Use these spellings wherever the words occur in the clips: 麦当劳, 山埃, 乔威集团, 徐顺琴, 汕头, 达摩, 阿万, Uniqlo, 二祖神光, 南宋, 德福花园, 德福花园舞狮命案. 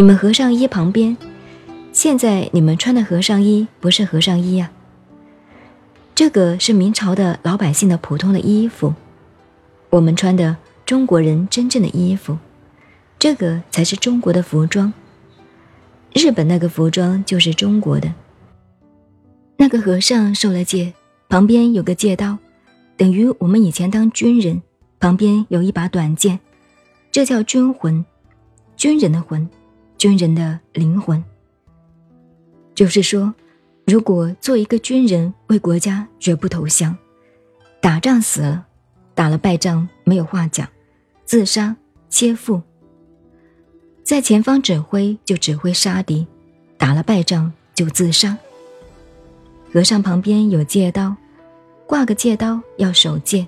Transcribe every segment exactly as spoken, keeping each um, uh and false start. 你们和尚衣旁边，现在你们穿的和尚衣不是和尚衣呀、啊，这个是明朝的老百姓的普通的衣服，我们穿的中国人真正的衣服，这个才是中国的服装。日本那个服装就是中国的。那个和尚受了戒，旁边有个戒刀，等于我们以前当军人，旁边有一把短剑，这叫军魂，军人的魂。军人的灵魂，就是说，如果做一个军人，为国家绝不投降，打仗死了，打了败仗没有话讲，自杀切腹，在前方指挥就指挥杀敌，打了败仗就自杀。和尚旁边有戒刀，挂个戒刀要守戒，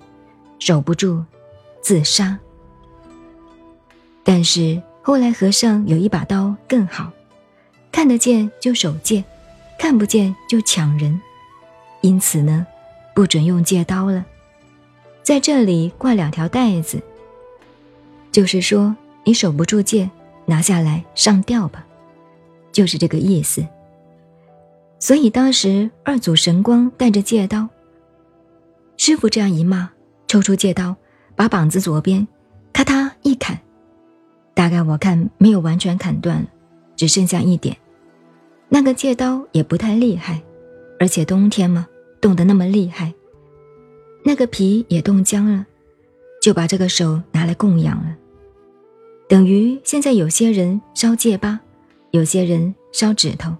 守不住自杀。但是后来和尚有一把刀更好，看得见就守戒，看不见就抢人，因此呢，不准用戒刀了，在这里挂两条带子，就是说你守不住戒，拿下来上吊吧，就是这个意思。所以当时二祖神光带着戒刀，师父这样一骂，抽出戒刀，把膀子左边咔嗒一砍，大概我看没有完全砍断了，只剩下一点。那个戒刀也不太厉害，而且冬天嘛，冻得那么厉害，那个皮也冻僵了，就把这个手拿来供养了。等于现在有些人烧戒疤，有些人烧指头，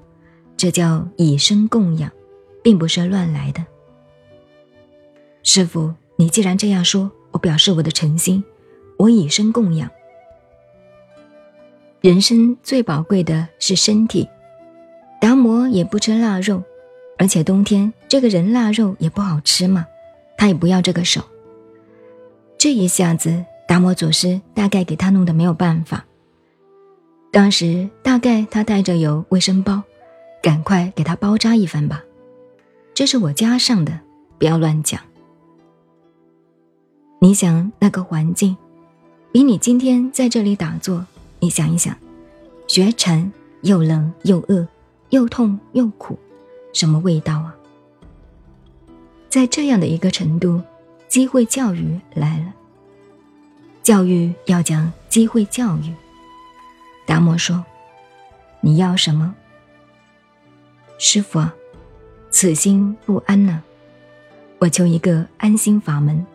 这叫以身供养，并不是乱来的。师父，你既然这样说，我表示我的诚心，我以身供养。人生最宝贵的是身体，达摩也不吃腊肉，而且冬天这个人腊肉也不好吃嘛，他也不要这个手。这一下子达摩祖师大概给他弄得没有办法，当时大概他带着有卫生包，赶快给他包扎一番吧，这是我加上的，不要乱讲。你想那个环境，比你今天在这里打坐，你想一想，学禅又冷又饿，又痛又苦，什么味道啊？在这样的一个程度，机会教育来了。教育要讲机会教育。达摩说：“你要什么？”师父啊，此心不安呢、啊，我求一个安心法门。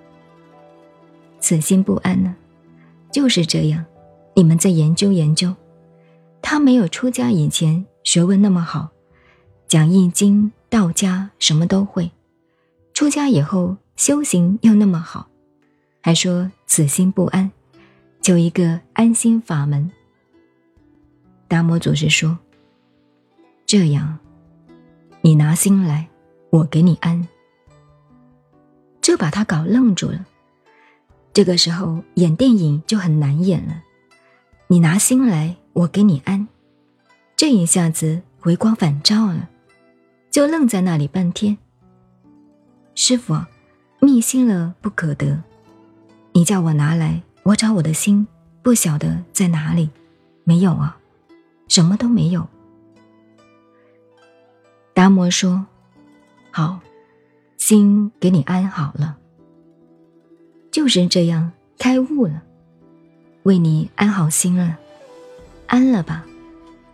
此心不安呢、啊，就是这样。你们再研究研究，他没有出家以前学问那么好，讲易经道家什么都会，出家以后修行又那么好，还说此心不安，求一个安心法门。达摩祖师说，这样你拿心来，我给你安。这把他搞愣住了，这个时候演电影就很难演了，你拿心来，我给你安。这一下子回光返照了，就愣在那里半天。师父啊，密心了不可得，你叫我拿来，我找我的心，不晓得在哪里，没有啊，什么都没有。达摩说，好，心给你安好了。就是这样，开悟了。为你安好心了，安了吧，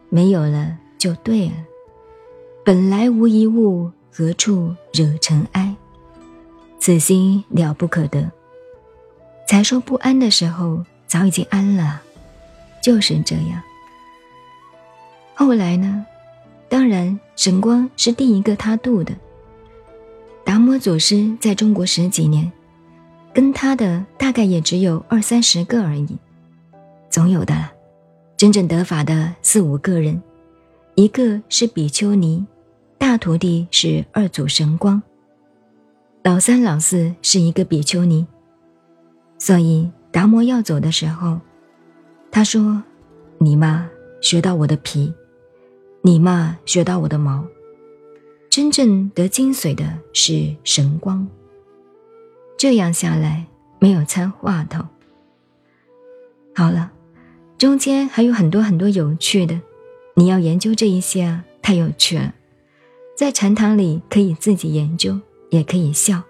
没有了就对了。本来无一物，何处惹尘埃？此心了不可得。才说不安的时候，早已经安了，就是这样。后来呢，当然神光是第一个他度的。达摩祖师在中国十几年，跟他的大概也只有二三十个而已。总有的啦，真正得法的四五个人，一个是比丘尼，大徒弟是二祖神光，老三老四是一个比丘尼。所以达摩要走的时候，他说，你嘛学到我的皮，你嘛学到我的毛，真正得精髓的是神光。这样下来没有掺话头。好了，中间还有很多很多有趣的，你要研究这一些啊，太有趣了。在禅堂里可以自己研究，也可以笑，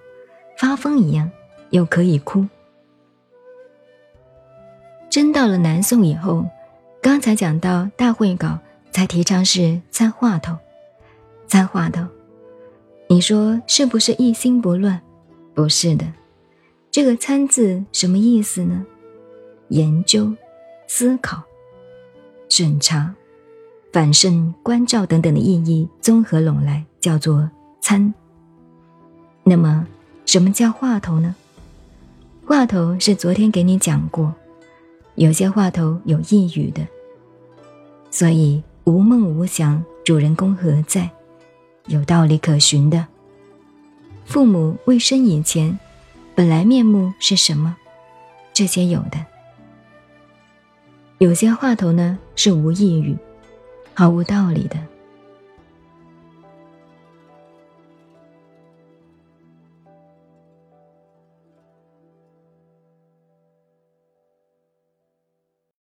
发疯一样，又可以哭。真到了南宋以后，刚才讲到大会稿才提倡是参话头，参话头，你说是不是一心不乱？不是的。这个参字什么意思呢？研究、思考、审查、反省、关照等等的意义综合拢来，叫做参。那么什么叫话头呢？话头是昨天给你讲过，有些话头有抑语的，所以无梦无想，主人公何在，有道理可循的。父母未生以前本来面目是什么，这些有的。有些话头呢是无意语，毫无道理的。